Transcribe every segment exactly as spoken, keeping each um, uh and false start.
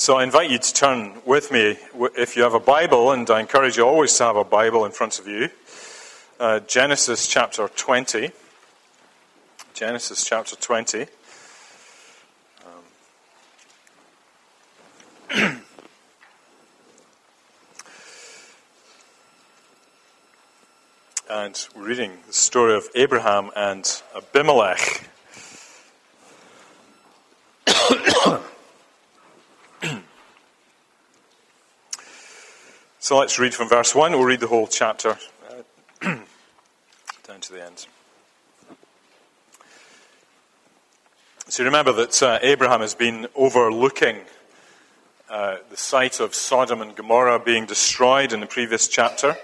So I invite you to turn with me, if you have a Bible, and I encourage you always to have a Bible in front of you, uh, Genesis chapter twenty, Genesis chapter twenty. Um. And we're reading the story of Abraham and Abimelech. So let's read from verse one. We'll read the whole chapter uh, down to the end. So remember that uh, Abraham has been overlooking uh, the site of Sodom and Gomorrah being destroyed in the previous chapter.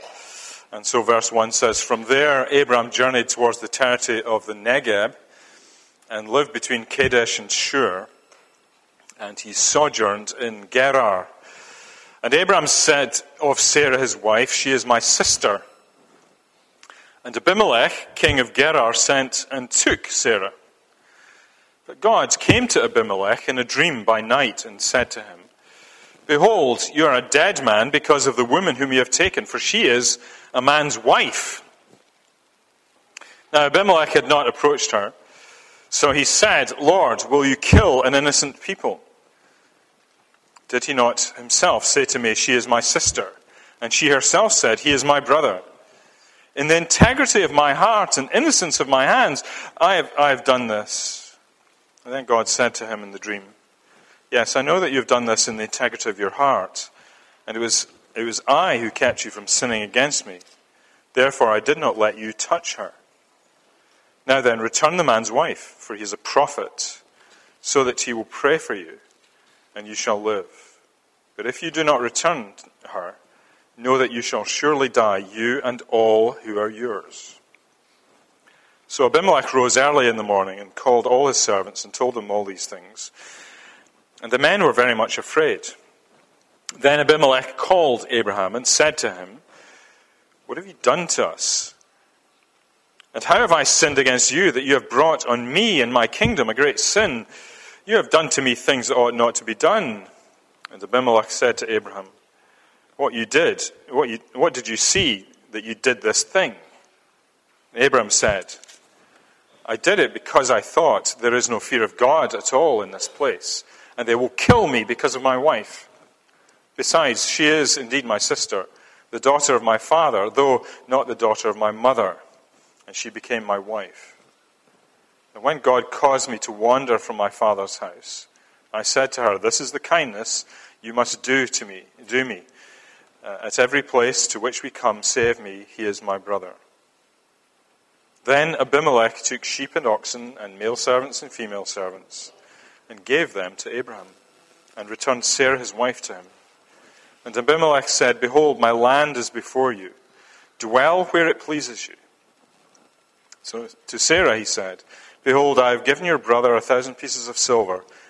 And so verse one says, "From there Abraham journeyed towards the territory of the Negev and lived between Kadesh and Shur, and he sojourned in Gerar. And Abraham said of Sarah his wife, 'She is my sister.' And Abimelech, king of Gerar, sent and took Sarah. But God came to Abimelech in a dream by night and said to him, 'Behold, you are a dead man because of the woman whom you have taken, for she is a man's wife.' Now Abimelech had not approached her, so he said, 'Lord, will you kill an innocent people?' Did he not himself say to me, 'She is my sister'? And she herself said, 'He is my brother'? In the integrity of my heart and innocence of my hands, I have, I have done this." And then God said to him in the dream, "Yes, I know that you have done this in the integrity of your heart, and it was, it was I who kept you from sinning against me. Therefore I did not let you touch her. Now then, return the man's wife, for he is a prophet, so that he will pray for you, and you shall live. But if you do not return her, know that you shall surely die, you and all who are yours." So Abimelech rose early in the morning and called all his servants and told them all these things. And the men were very much afraid. Then Abimelech called Abraham and said to him, "What have you done to us? And how have I sinned against you that you have brought on me and my kingdom a great sin? You have done to me things that ought not to be done." And Abimelech said to Abraham, "What you did, what you, what did you see that you did this thing?" And Abraham said, "I did it because I thought, there is no fear of God at all in this place, and they will kill me because of my wife. Besides, she is indeed my sister, the daughter of my father, though not the daughter of my mother, and she became my wife. And when God caused me to wander from my father's house, I said to her, 'This is the kindness you must do to me. Do me. Uh, at every place to which we come, save me. He is my brother.' Then Abimelech took sheep and oxen and male servants and female servants and gave them to Abraham and returned Sarah his wife to him. And Abimelech said, 'Behold, my land is before you. Dwell where it pleases you.' So to Sarah he said, 'Behold, I have given your brother a thousand pieces of silver.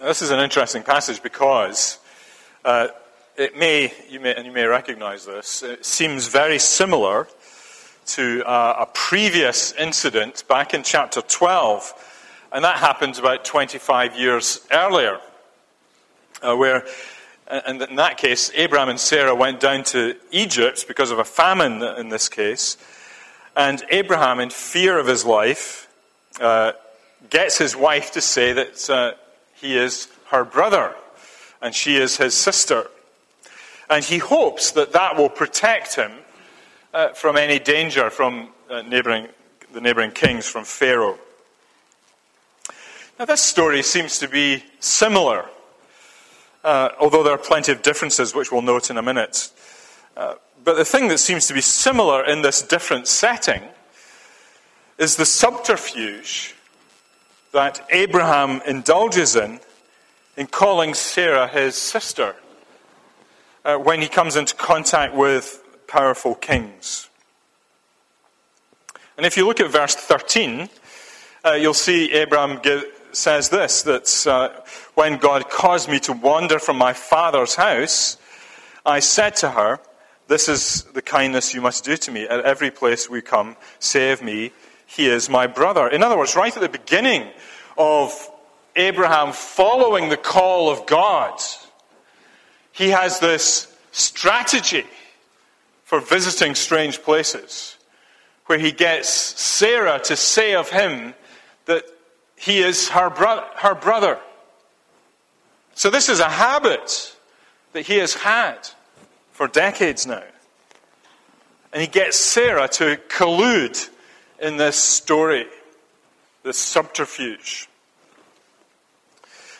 This is an interesting passage because uh, it may, you may, and you may recognize this, it seems very similar to uh, a previous incident back in chapter twelve, and that happened about twenty-five years earlier, uh, where, and in that case, Abraham and Sarah went down to Egypt because of a famine in this case, and Abraham, in fear of his life, uh, gets his wife to say that uh, he is her brother, and she is his sister. And he hopes that that will protect him uh, from any danger from uh, neighboring, the neighboring kings, from Pharaoh. Now this story seems to be similar, uh, although there are plenty of differences which we'll note in a minute. Uh, but the thing that seems to be similar in this different setting is the subterfuge that Abraham indulges in, in calling Sarah his sister. uh, when he comes into contact with powerful kings. And if you look at verse thirteen, uh, you'll see Abraham give, says this, that uh, when God caused me to wander from my father's house, I said to her, "This is the kindness you must do to me. At every place we come, save me. He is my brother." In other words, right at the beginning of Abraham following the call of God, he has this strategy for visiting strange places, where he gets Sarah to say of him that he is her, bro- her brother. So this is a habit that he has had for decades now. And he gets Sarah to collude in this story, this subterfuge.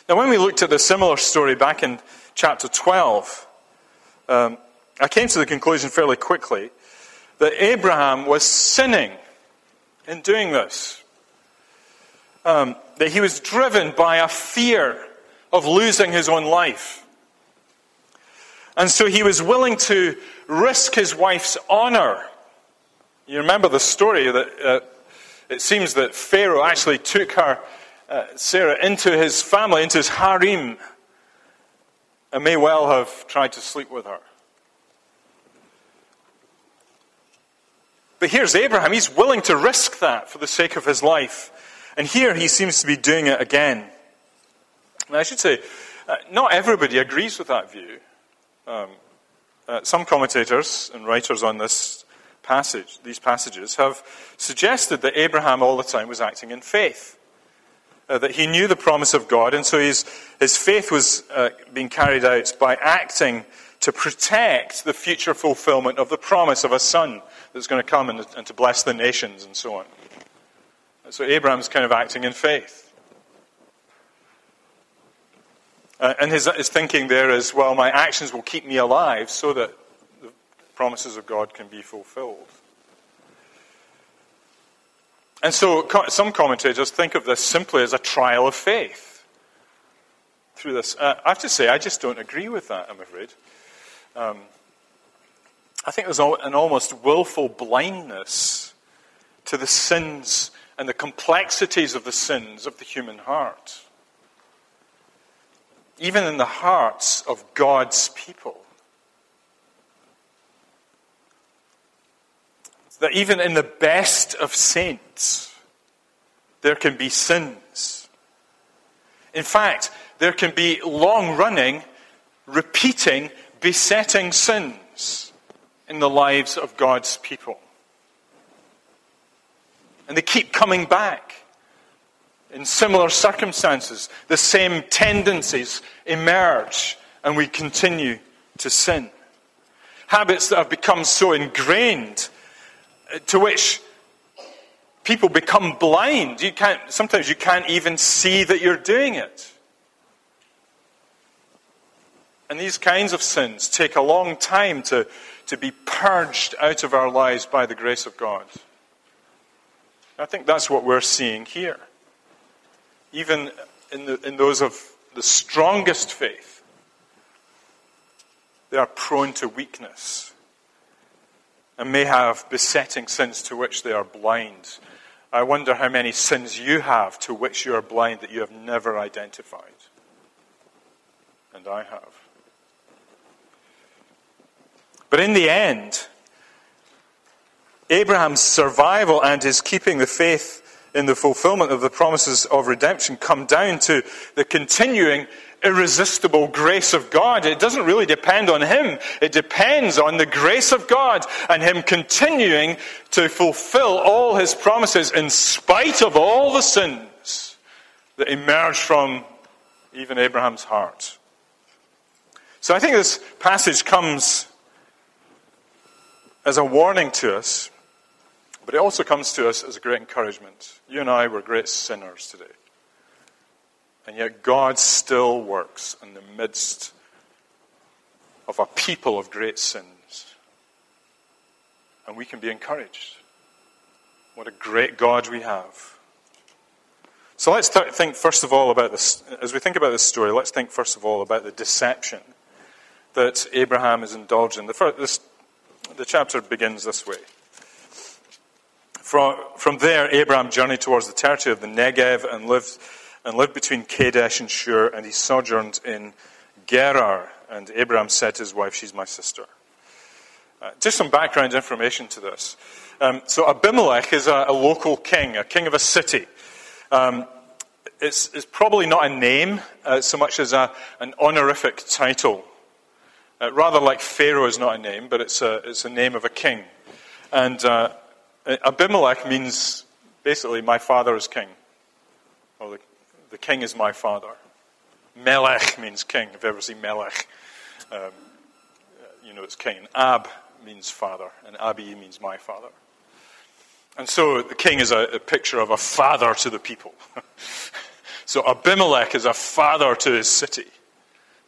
Now, when we looked at the similar story back in chapter twelve, um, I came to the conclusion fairly quickly that Abraham was sinning in doing this. Um, that he was driven by a fear of losing his own life. And so he was willing to risk his wife's honor. You remember the story that uh, it seems that Pharaoh actually took her, uh, Sarah, into his family, into his harem, and may well have tried to sleep with her. But here's Abraham, he's willing to risk that for the sake of his life. And here he seems to be doing it again. Now, I should say, uh, not everybody agrees with that view. Um, uh, some commentators and writers on this passage, these passages, have suggested that Abraham all the time was acting in faith, uh, that he knew the promise of God, and so his his faith was uh, being carried out by acting to protect the future fulfillment of the promise of a son that's going to come and, and to bless the nations and so on. So Abraham's kind of acting in faith. Uh, and his, his thinking there is, well, my actions will keep me alive so that the promises of God can be fulfilled. And so co- some commentators think of this simply as a trial of faith through this. Uh, I have to say, I just don't agree with that, I'm afraid. Um, I think there's an almost willful blindness to the sins and the complexities of the sins of the human heart. Even in the hearts of God's people. That even in the best of saints, there can be sins. In fact, there can be long-running, repeating, besetting sins in the lives of God's people. And they keep coming back in similar circumstances. The same tendencies emerge and we continue to sin. Habits that have become so ingrained to which people become blind. You can't, sometimes you can't even see that you're doing it. And these kinds of sins take a long time to, to be purged out of our lives by the grace of God. I think that's what we're seeing here. Even in, the, in those of the strongest faith, they are prone to weakness and may have besetting sins to which they are blind. I wonder how many sins you have to which you are blind that you have never identified. And I have. But in the end, Abraham's survival and his keeping the faith in the fulfillment of the promises of redemption come down to the continuing, irresistible grace of God. It doesn't really depend on him. It depends on the grace of God and him continuing to fulfill all his promises in spite of all the sins that emerge from even Abraham's heart. So I think this passage comes as a warning to us, but it also comes to us as a great encouragement. You and I were great sinners today. And yet God still works in the midst of a people of great sins. And we can be encouraged. What a great God we have. So let's th- think first of all about this. As we think about this story, let's think first of all about the deception that Abraham is indulged in. The, first, this, the chapter begins this way. From, from there, Abraham journeyed towards the territory of the Negev and lived and lived between Kadesh and Shur, and he sojourned in Gerar. And Abraham said to his wife, "She's my sister." Uh, just some background information to this. Um, so Abimelech is a, a local king, a king of a city. Um, it's, it's probably not a name uh, so much as a, an honorific title. Uh, rather like Pharaoh is not a name, but it's a, it's a name of a king. And uh, Abimelech means basically, my father is king. Or the, the king is my father. Melech means king. If you've ever seen Melech, um, you know it's king. And Ab means father, and Abi means my father. And so the king is a, a picture of a father to the people. So Abimelech is a father to his city,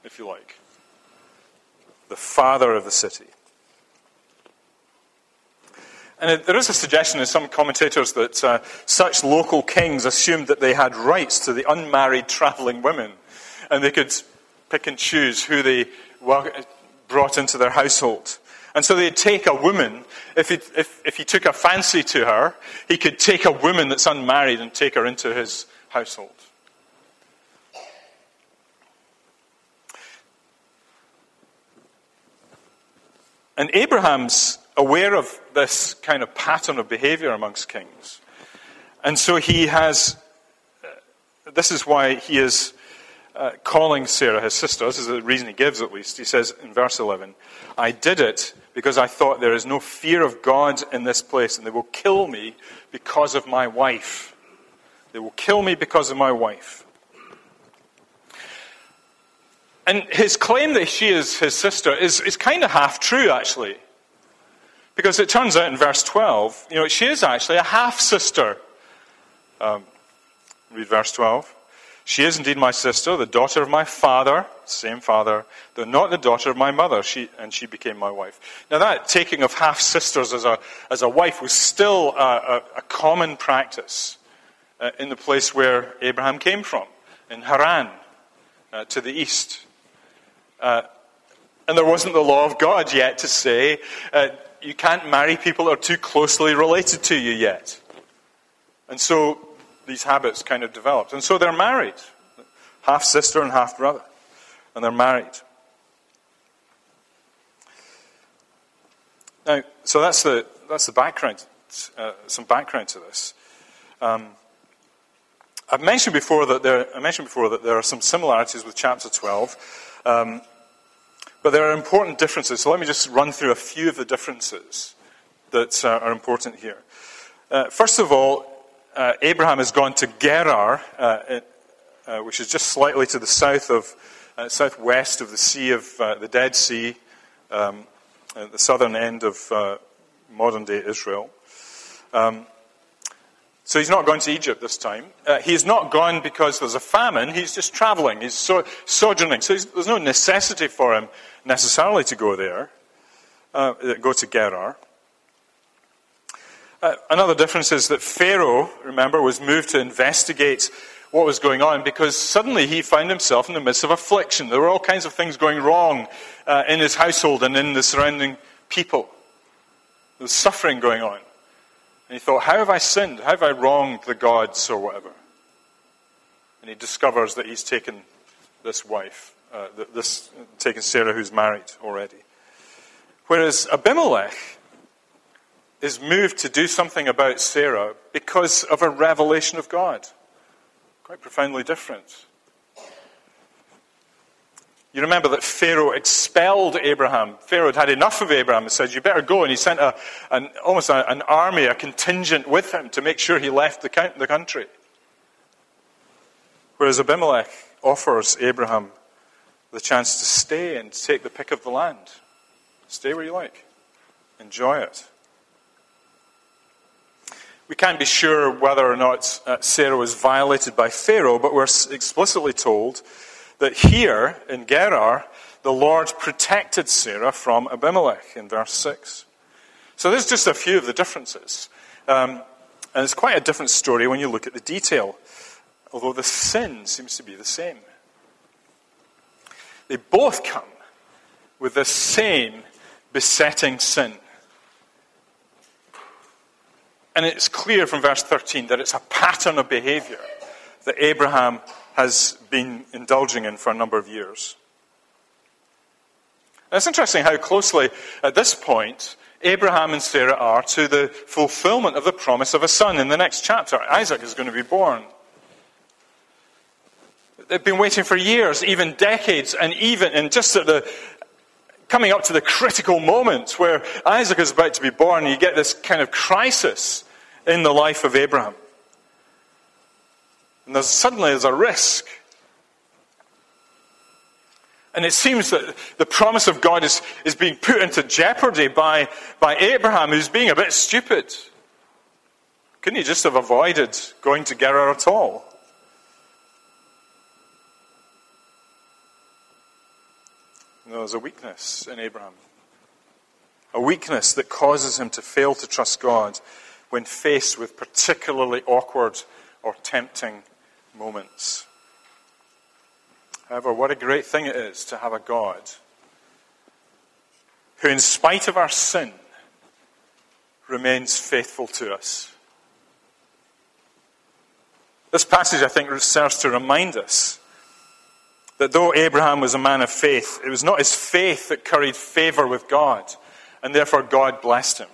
if you like. The father of the city. And it, there is a suggestion in some commentators that uh, such local kings assumed that they had rights to the unmarried traveling women, and they could pick and choose who they brought into their household. And so they'd take a woman, if he, if, if he took a fancy to her, he could take a woman that's unmarried and take her into his household. And Abraham's aware of this kind of pattern of behavior amongst kings. And so he has, this is why he is uh, calling Sarah his sister. This is the reason he gives, at least. He says in verse eleven, "I did it because I thought there is no fear of God in this place, and they will kill me because of my wife. They will kill me because of my wife." And his claim that she is his sister is, is kind of half true, actually. Because it turns out in verse twelve, you know, she is actually a half-sister. Um, read verse twelve. "She is indeed my sister, the daughter of my father," same father, "though not the daughter of my mother, she, and she became my wife." Now that taking of half-sisters as a, as a wife was still a, a, a common practice uh, in the place where Abraham came from, in Haran, uh, to the east. Uh, and there wasn't the law of God yet to say, uh, you can't marry people that are too closely related to you yet. And so these habits kind of developed. And so they're married. Half sister and half brother. And they're married. Now, so that's the that's the background, uh, some background to this. Um, I've mentioned before that there I mentioned before that there are some similarities with chapter twelve. Um, But there are important differences, so let me just run through a few of the differences that uh, are important here. Uh, first of all, uh, Abraham has gone to Gerar, uh, uh, which is just slightly to the south of, uh, southwest of the Sea of uh, the Dead Sea, um, at the southern end of uh, modern-day Israel. Um, so he's not going to Egypt this time. Uh, he's not gone because there's a famine. He's just traveling. He's so, sojourning. So he's, there's no necessity for him necessarily to go there, uh, go to Gerar. Uh, another difference is that Pharaoh, remember, was moved to investigate what was going on because suddenly he found himself in the midst of affliction. There were all kinds of things going wrong uh, in his household and in the surrounding people. There was suffering going on. And he thought, how have I sinned? How have I wronged the gods or whatever? And he discovers that he's taken this wife. Uh, this taken Sarah, who's married already. Whereas Abimelech is moved to do something about Sarah because of a revelation of God. Quite profoundly different. You remember that Pharaoh expelled Abraham. Pharaoh had had enough of Abraham and said, "You better go." And he sent a, an, almost a, an army, a contingent with him to make sure he left the, the country. Whereas Abimelech offers Abraham the chance to stay and take the pick of the land. Stay where you like. Enjoy it. We can't be sure whether or not uh, Sarah was violated by Pharaoh, but we're explicitly told that here in Gerar, the Lord protected Sarah from Abimelech in verse six. So there's just a few of the differences. Um, and it's quite a different story when you look at the detail, although the sin seems to be the same. They both come with the same besetting sin. And it's clear from verse thirteen that it's a pattern of behavior that Abraham has been indulging in for a number of years. And it's interesting how closely, at this point, Abraham and Sarah are to the fulfillment of the promise of a son in the next chapter. Isaac is going to be born. They've been waiting for years, even decades, and even and just at the coming up to the critical moment where Isaac is about to be born, you get this kind of crisis in the life of Abraham. And there's, suddenly there's a risk. And it seems that the promise of God is, is being put into jeopardy by, by Abraham, who's being a bit stupid. Couldn't he just have avoided going to Gerar at all? No, there's a weakness in Abraham. A weakness that causes him to fail to trust God when faced with particularly awkward or tempting moments. However, what a great thing it is to have a God who, in spite of our sin, remains faithful to us. This passage, I think, serves to remind us that though Abraham was a man of faith, it was not his faith that carried favor with God, and therefore God blessed him.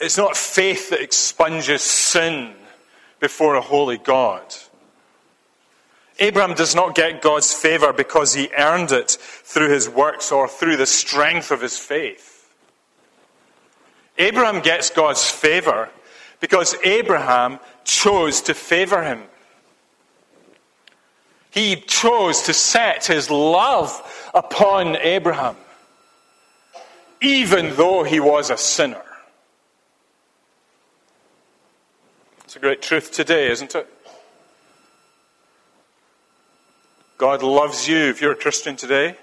It's not faith that expunges sin before a holy God. Abraham does not get God's favor because he earned it through his works or through the strength of his faith. Abraham gets God's favor because Abraham chose to favor him. He chose to set his love upon Abraham, even though he was a sinner. It's a great truth today, isn't it? God loves you if you're a Christian today.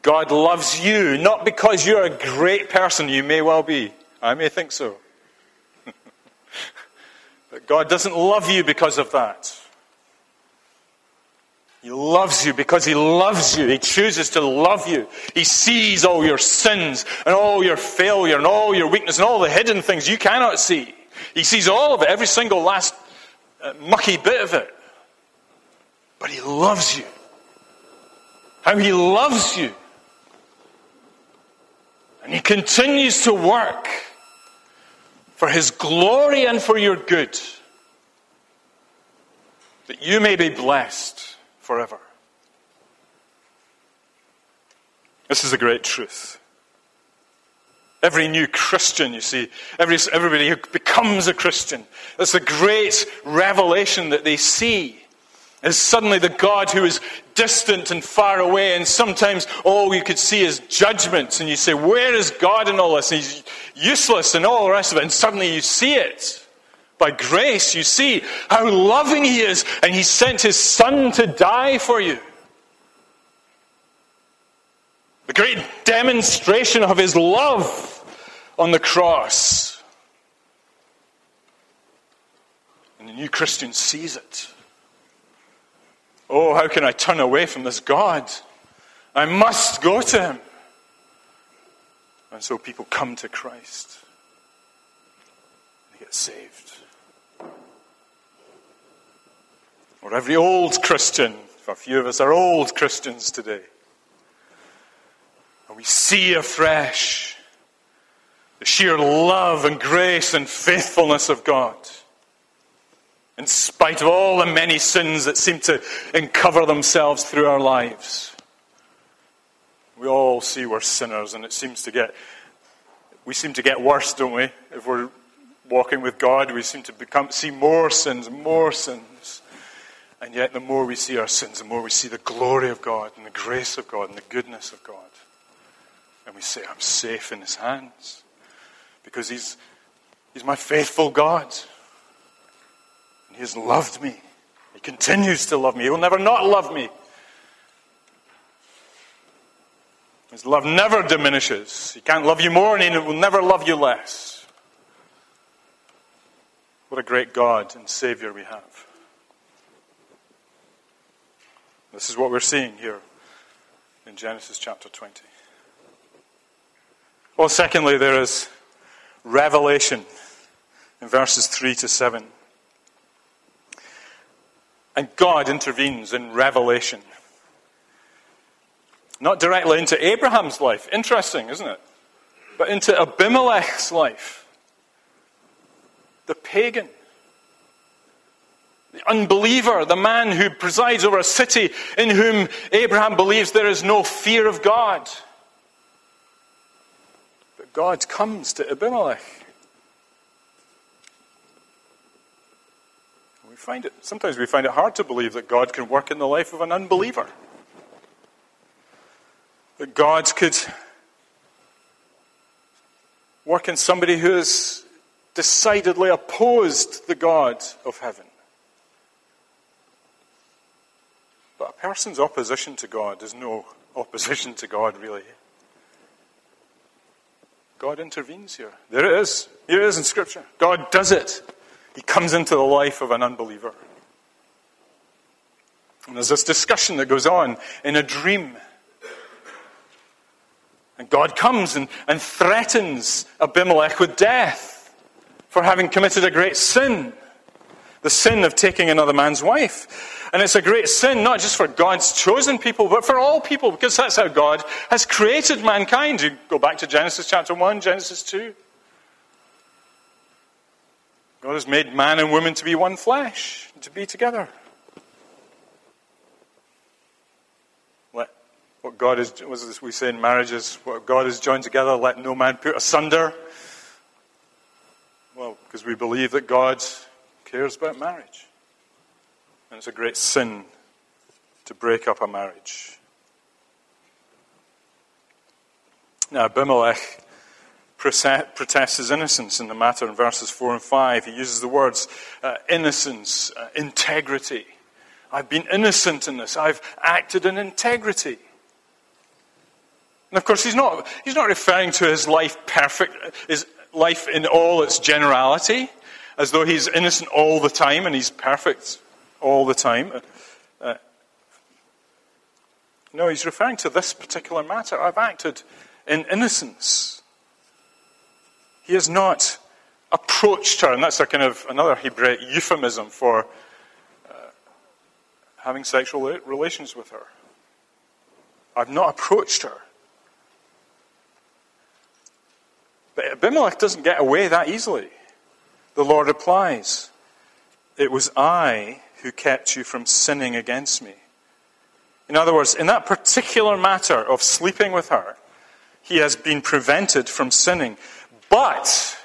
God loves you, not because you're a great person. You may well be. I may think so. But God doesn't love you because of that. He loves you because he loves you. He chooses to love you. He sees all your sins and all your failure and all your weakness and all the hidden things you cannot see. He sees all of it, every single last uh, mucky bit of it. But he loves you. How he loves you. And he continues to work for his glory and for your good, that you may be blessed forever. This is a great truth. Every new Christian, you see, every, everybody who becomes a Christian, that's the great revelation that they see, is suddenly the God who is distant and far away, and sometimes all you could see is judgments, and you say, where is God in all this? And he's useless and all the rest of it, and suddenly you see it. By grace, you see how loving he is, and he sent his son to die for you. The great demonstration of his love on the cross. And the new Christian sees it. Oh, how can I turn away from this God? I must go to him. And so people come to Christ and get saved. Or every old Christian, a few of us are old Christians today, and we see afresh the sheer love and grace and faithfulness of God, in spite of all the many sins that seem to uncover themselves through our lives. We all see we're sinners, and it seems to get, we seem to get worse, don't we? If we're walking with God, we seem to become see more sins, more sins. And yet the more we see our sins, the more we see the glory of God and the grace of God and the goodness of God. And we say, I'm safe in his hands because he's, he's my faithful God. And he has loved me. He continues to love me. He will never not love me. His love never diminishes. He can't love you more and he will never love you less. What a great God and Savior we have. This is what we're seeing here in Genesis chapter twenty. Well, secondly, there is revelation in verses three to seven. And God intervenes in revelation. Not directly into Abraham's life. Interesting, isn't it? But into Abimelech's life. The pagan. The unbeliever. The man who presides over a city in whom Abraham believes there is no fear of God. But God comes to Abimelech. We find it, sometimes we find it hard to believe that God can work in the life of an unbeliever. That God could work in somebody who is decidedly opposed the God of heaven. But a person's opposition to God is no opposition to God, really. God intervenes here. There it is. Here it is in Scripture. God does it. He comes into the life of an unbeliever. And there's this discussion that goes on in a dream. And God comes and, and threatens Abimelech with death for having committed a great sin. The sin of taking another man's wife. And it's a great sin not just for God's chosen people, but for all people, because that's how God has created mankind. You go back to Genesis chapter one, Genesis two. God has made man and woman to be one flesh, to be together. Let what God is, what is this we say in marriages, what God has joined together, let no man put asunder. Well, because we believe that God cares about marriage. And it's a great sin to break up a marriage. Now, Abimelech protests his innocence in the matter in verses four and five. He uses the words uh, innocence, uh, integrity. I've been innocent in this. I've acted in integrity. And of course, he's not, he's not referring to his life perfect, his life in all its generality, as though he's innocent all the time and he's perfect all the time. Uh, no, he's referring to this particular matter. I've acted in innocence. He has not approached her, and that's a kind of another Hebraic euphemism for uh, having sexual relations with her. I've not approached her. But Abimelech doesn't get away that easily. The Lord replies, "It was I who kept you from sinning against me." In other words, in that particular matter of sleeping with her, he has been prevented from sinning. But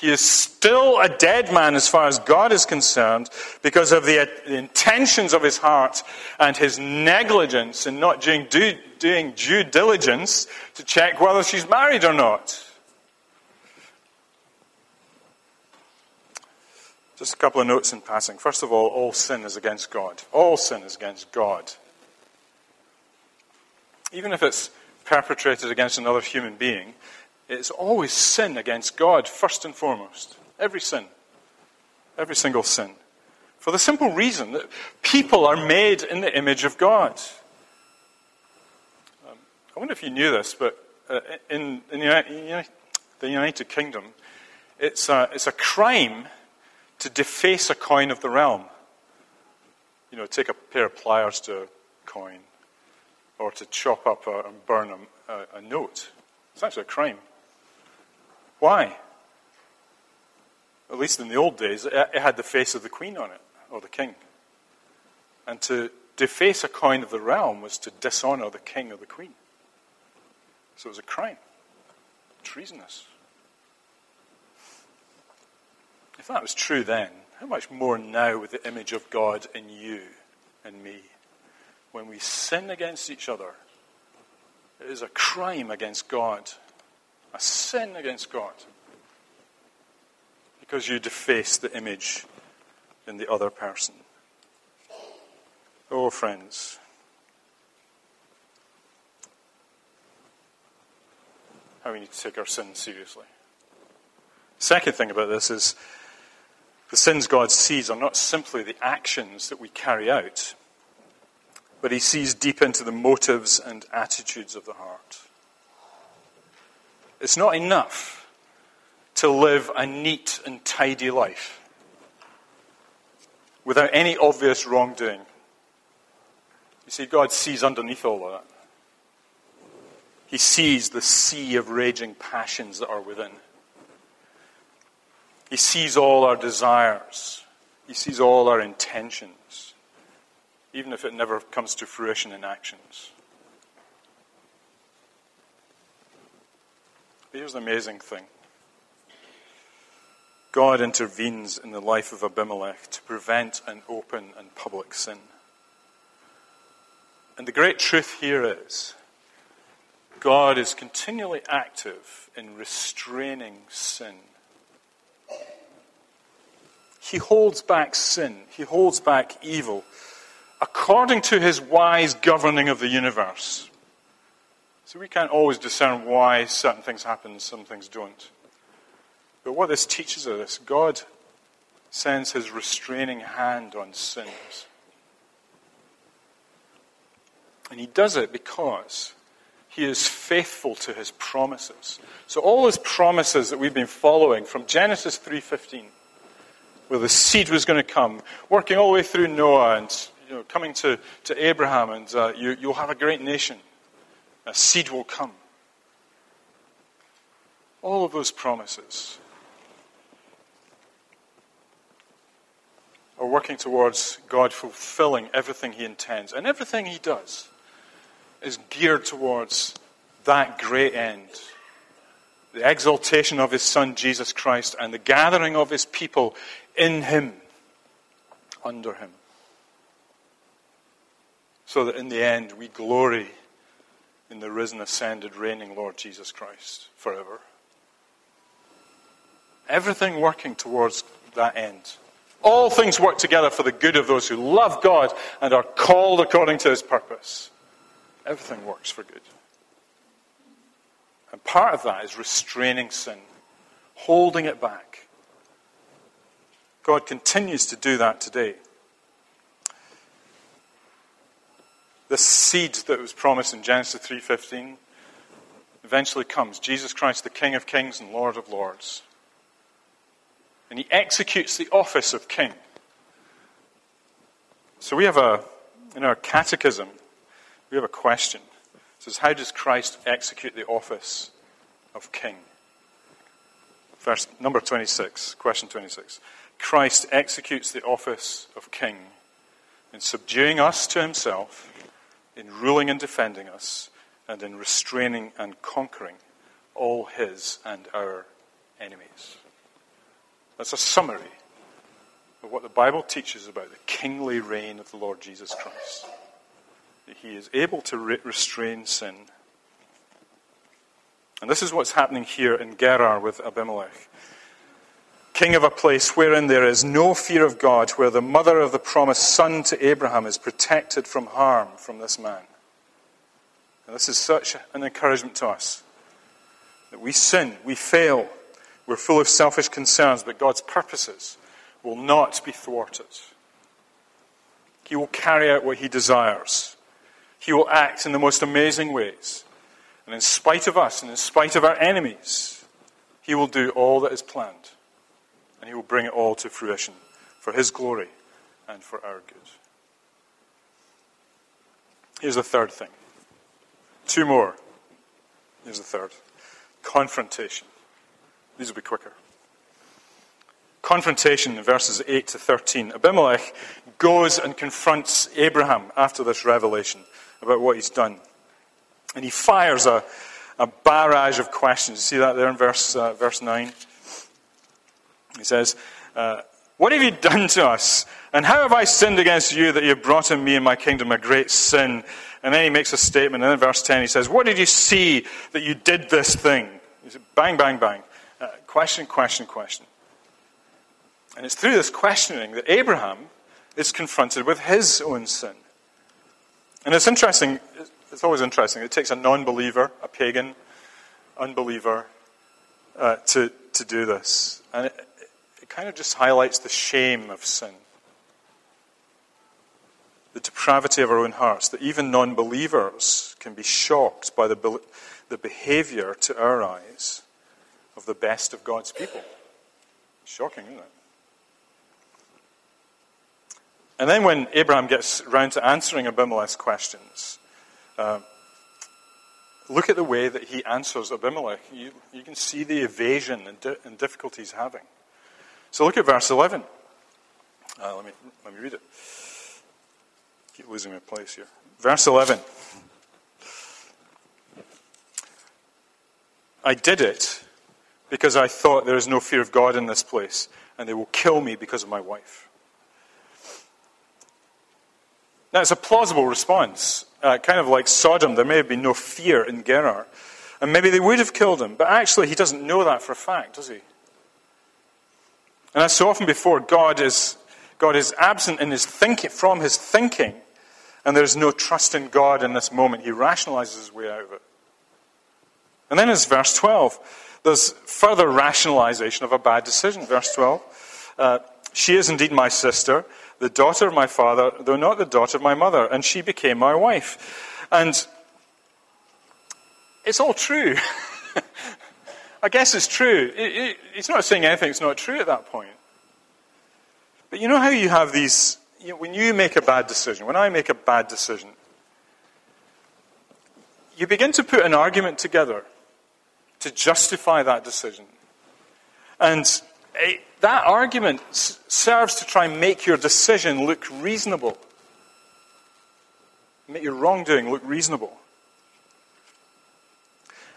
he is still a dead man as far as God is concerned because of the intentions of his heart and his negligence in not doing due, doing due diligence to check whether she's married or not. Just a couple of notes in passing. First of all, all sin is against God. All sin is against God. Even if it's perpetrated against another human being, it's always sin against God, first and foremost. Every sin. Every single sin. For the simple reason that people are made in the image of God. Um, I wonder if you knew this, but uh, in, in, the, in the United Kingdom, it's a, it's a crime to deface a coin of the realm. You know, take a pair of pliers to a coin, or to chop up a, and burn a, a, a note. It's actually a crime. Why? At least in the old days, it had the face of the queen on it, or the king. And to deface a coin of the realm was to dishonor the king or the queen. So it was a crime. Treasonous. If that was true then, how much more now with the image of God in you and me? When we sin against each other, it is a crime against God. A sin against God. Because you deface the image in the other person. Oh, friends. How we need to take our sin seriously. Second thing about this is the sins God sees are not simply the actions that we carry out, but he sees deep into the motives and attitudes of the heart. It's not enough to live a neat and tidy life without any obvious wrongdoing. You see, God sees underneath all of that. He sees the sea of raging passions that are within. He sees all our desires. He sees all our intentions, even if it never comes to fruition in actions. But here's the amazing thing. God intervenes in the life of Abimelech to prevent an open and public sin. And the great truth here is, God is continually active in restraining sin. He holds back sin. He holds back evil according to his wise governing of the universe. So we can't always discern why certain things happen and some things don't. But what this teaches us, God sends his restraining hand on sins. And he does it because he is faithful to his promises. So all his promises that we've been following from Genesis three fifteen, where the seed was going to come, working all the way through Noah and you know, coming to, to Abraham, and uh, you, you'll have a great nation. A seed will come. All of those promises are working towards God fulfilling everything he intends. And everything he does is geared towards that great end. The exaltation of his son, Jesus Christ, and the gathering of his people in him, under him. So that in the end we glory in the risen, ascended, reigning Lord Jesus Christ forever. Everything working towards that end. All things work together for the good of those who love God and are called according to his purpose. Everything works for good. And part of that is restraining sin, holding it back. God continues to do that today. The seed that was promised in Genesis three fifteen eventually comes. Jesus Christ, the King of kings and Lord of lords. And he executes the office of king. So we have a, in our catechism, we have a question. It says, how does Christ execute the office of king? Verse number twenty-six, question twenty-six. Christ executes the office of king in subduing us to himself, in ruling and defending us, and in restraining and conquering all his and our enemies. That's a summary of what the Bible teaches about the kingly reign of the Lord Jesus Christ. That he is able to re- restrain sin. And this is what's happening here in Gerar with Abimelech. King of a place wherein there is no fear of God, where the mother of the promised son to Abraham is protected from harm from this man. And this is such an encouragement to us. That we sin, we fail, we're full of selfish concerns, but God's purposes will not be thwarted. He will carry out what he desires. He will act in the most amazing ways. And in spite of us and in spite of our enemies, he will do all that is planned. And he will bring it all to fruition for his glory and for our good. Here's the third thing. Two more. Here's the third. Confrontation. These will be quicker. Confrontation in verses eight to thirteen. Abimelech goes and confronts Abraham after this revelation about what he's done. And he fires a, a barrage of questions. You see that there in verse uh, verse nine? He says, uh, what have you done to us? And how have I sinned against you that you have brought on me and my kingdom a great sin? And then he makes a statement. And in verse ten he says, what did you see that you did this thing? He said, bang, bang, bang. Uh, question, question, question. And it's through this questioning that Abraham is confronted with his own sin. And it's interesting, it's always interesting, it takes a non-believer, a pagan, unbeliever, uh, to, to do this. And it, it kind of just highlights the shame of sin. the depravity of our own hearts, that even non-believers can be shocked by the, be- the behavior to our eyes of the best of God's people. Shocking, isn't it? And then when Abraham gets round to answering Abimelech's questions, uh, look at the way that he answers Abimelech. You, you can see the evasion and, di- and difficulties having. So look at verse eleven. Uh, let me let me read it. I keep losing my place here. Verse eleven. I did it because I thought there is no fear of God in this place, and they will kill me because of my wife. Now, it's a plausible response, uh, kind of like Sodom. There may have been no fear in Gerar, and maybe they would have killed him, but actually he doesn't know that for a fact, does he? And as so often before, God is God is absent in his thinking, from his thinking, and there is no trust in God in this moment. He rationalizes his way out of it. And then in verse twelve, there's further rationalization of a bad decision. Verse twelve, uh, she is indeed my sister, the daughter of my father, though not the daughter of my mother, and she became my wife. And it's all true. I guess it's true. It, it, it's not saying anything that's not true at that point. But you know how you have these, you know, when you make a bad decision, when I make a bad decision, you begin to put an argument together to justify that decision. And it, that argument s- serves to try and make your decision look reasonable. Make your wrongdoing look reasonable.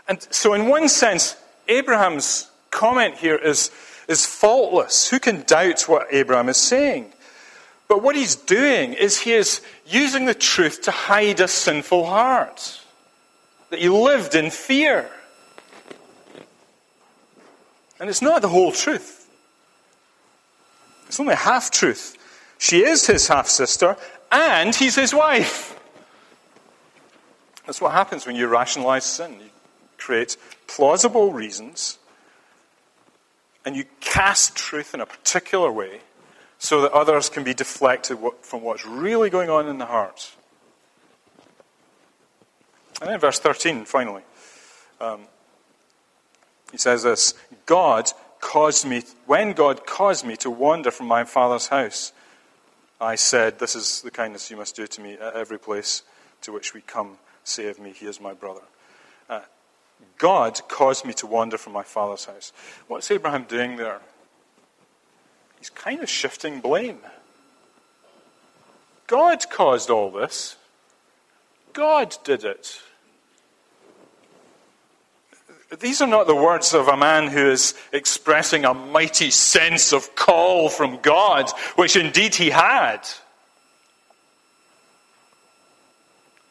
And so in one sense, Abraham's comment here is, is faultless. Who can doubt what Abraham is saying? But what he's doing is he is using the truth to hide a sinful heart, that he lived in fear. And it's not the whole truth. It's only half-truth. She is his half-sister, and he's his wife. That's what happens when you rationalize sin. You create plausible reasons, and you cast truth in a particular way so that others can be deflected from what's really going on in the heart. And then verse thirteen, finally, um, he says this, God caused me, when God caused me to wander from my father's house, I said, this is the kindness you must do to me at every place to which we come, save me, he is my brother. Uh, God caused me to wander from my father's house. What's Abraham doing there? He's kind of shifting blame. God caused all this. God did it. These are not the words of a man who is expressing a mighty sense of call from God, which indeed he had.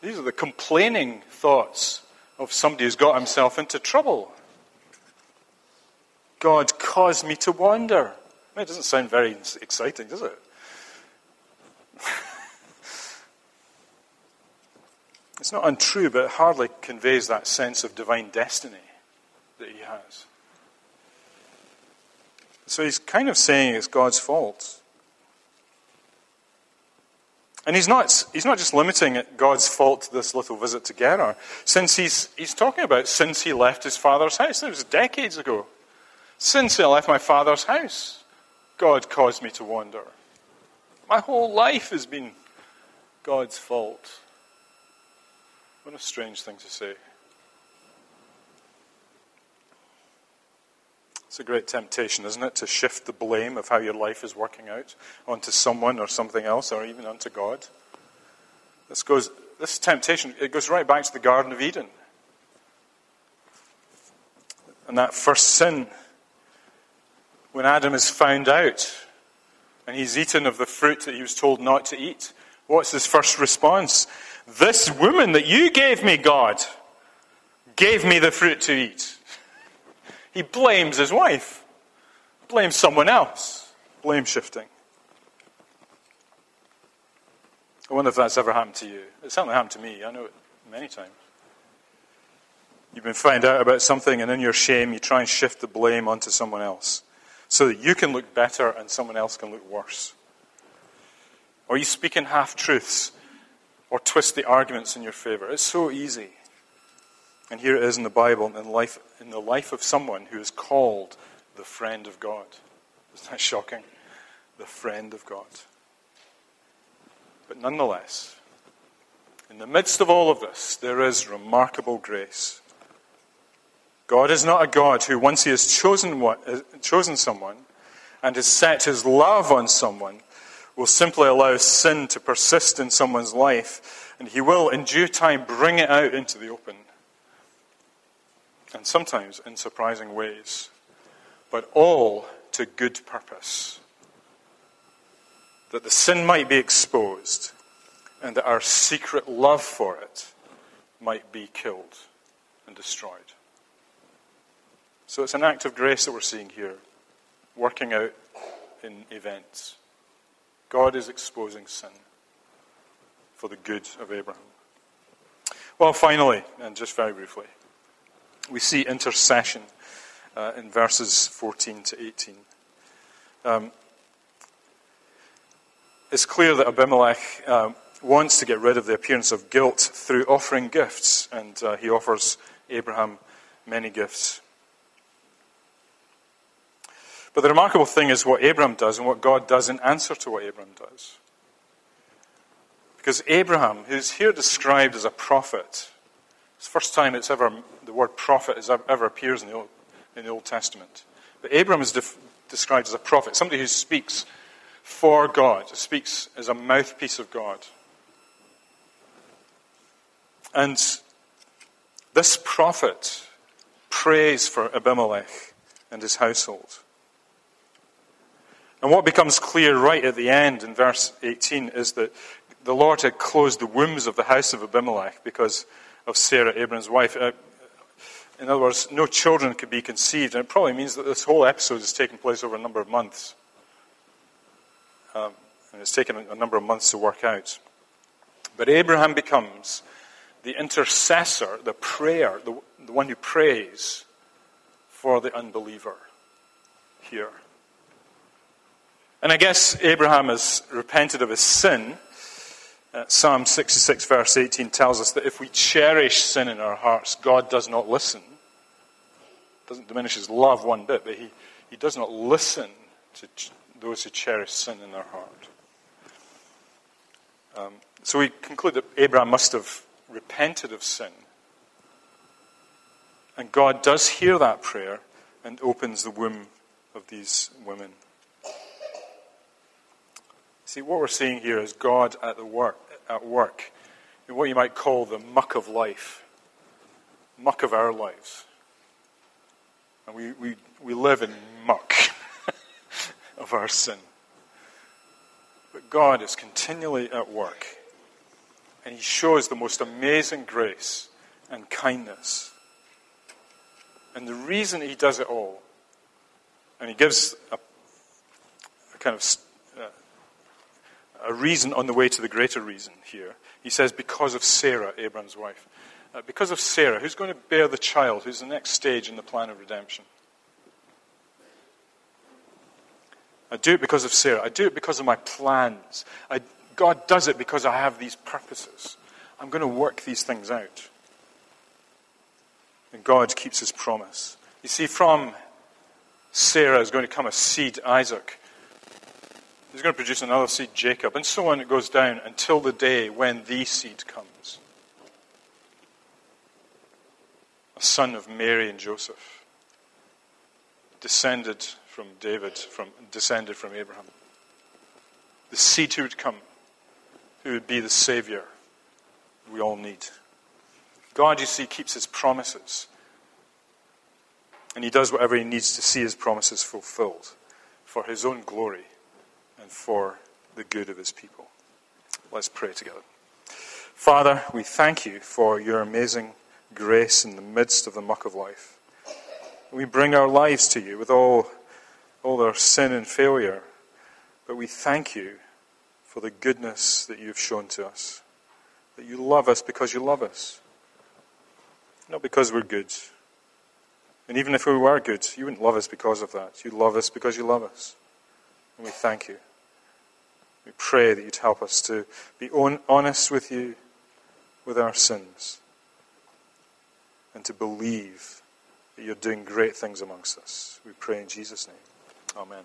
These are the complaining thoughts of somebody who's got himself into trouble. God caused me to wander. It doesn't sound very exciting, does it? It's not untrue, but it hardly conveys that sense of divine destiny that he has. So he's kind of saying it's God's fault. And he's not, he's not just limiting God's fault to this little visit to Gerar, since he's, he's talking about since he left his father's house. That was decades ago. Since I left my father's house, God caused me to wander. My whole life has been God's fault. What a strange thing to say. It's a great temptation, isn't it, to shift the blame of how your life is working out onto someone or something else, or even onto God. This goes, this temptation, it goes right back to the Garden of Eden. And that first sin, when Adam is found out, and he's eaten of the fruit that he was told not to eat, what's his first response? This woman that you gave me, God, gave me the fruit to eat. He blames his wife, blames someone else, blame shifting. I wonder if that's ever happened to you. It certainly happened to me. I know it many times. You've been found out about something, and in your shame, you try and shift the blame onto someone else so that you can look better and someone else can look worse. Or you speak in half-truths or twist the arguments in your favor. It's so easy. And here it is in the Bible, in life, in the life of someone who is called the friend of God. Isn't that shocking? The friend of God. But nonetheless, in the midst of all of this, there is remarkable grace. God is not a God who, once he has chosen what, chosen someone and has set his love on someone, will simply allow sin to persist in someone's life, and he will, in due time, bring it out into the open. And sometimes in surprising ways, but all to good purpose. That the sin might be exposed, and that our secret love for it might be killed and destroyed. So it's an act of grace that we're seeing here, working out in events. God is exposing sin for the good of Abraham. Well, finally, and just very briefly, we see intercession uh, in verses fourteen to eighteen. Um, it's clear that Abimelech um, wants to get rid of the appearance of guilt through offering gifts, and uh, he offers Abraham many gifts. But the remarkable thing is what Abraham does and what God does in answer to what Abraham does. Because Abraham, who's here described as a prophet, it's the first time it's ever the word prophet is, ever appears in the, Old, in the Old Testament. But Abraham is def, described as a prophet, somebody who speaks for God, speaks as a mouthpiece of God. And this prophet prays for Abimelech and his household. And what becomes clear right at the end in verse eighteen is that the Lord had closed the wombs of the house of Abimelech because of Sarah, Abraham's wife. In other words, no children could be conceived. And it probably means that this whole episode has taken place over a number of months. Um, and it's taken a number of months to work out. But Abraham becomes the intercessor, the prayer, the, the one who prays for the unbeliever here. And I guess Abraham has repented of his sin. Uh, Psalm sixty-six verse eighteen tells us that if we cherish sin in our hearts, God does not listen. It doesn't diminish his love one bit, but he, he does not listen to ch- those who cherish sin in their heart. Um, so we conclude that Abraham must have repented of sin. And God does hear that prayer and opens the womb of these women. See, what we're seeing here is God at the work, at work in what you might call the muck of life, muck of our lives. And we, we, we live in muck of our sin. But God is continually at work, and he shows the most amazing grace and kindness. And the reason he does it all, and he gives a, a kind of st- a reason on the way to the greater reason here. He says, because of Sarah, Abraham's wife. Uh, because of Sarah, who's going to bear the child, who's the next stage in the plan of redemption. I do it because of Sarah. I do it because of my plans. I, God does it because I have these purposes. I'm going to work these things out. And God keeps his promise. You see, from Sarah is going to come a seed, Isaac. He's going to produce another seed, Jacob, and so on it goes down until the day when the seed comes. A son of Mary and Joseph, descended from David, from descended from Abraham. The seed who would come, who would be the Savior we all need. God, you see, keeps his promises. And he does whatever he needs to see his promises fulfilled for his own glory and for the good of his people. Let's pray together. Father, we thank you for your amazing grace in the midst of the muck of life. We bring our lives to you with all, all our sin and failure, but we thank you for the goodness that you've shown to us, that you love us because you love us, not because we're good. And even if we were good, you wouldn't love us because of that. You love us because you love us, and we thank you. We pray that you'd help us to be honest with you, with our sins, and to believe that you're doing great things amongst us. We pray in Jesus' name. Amen.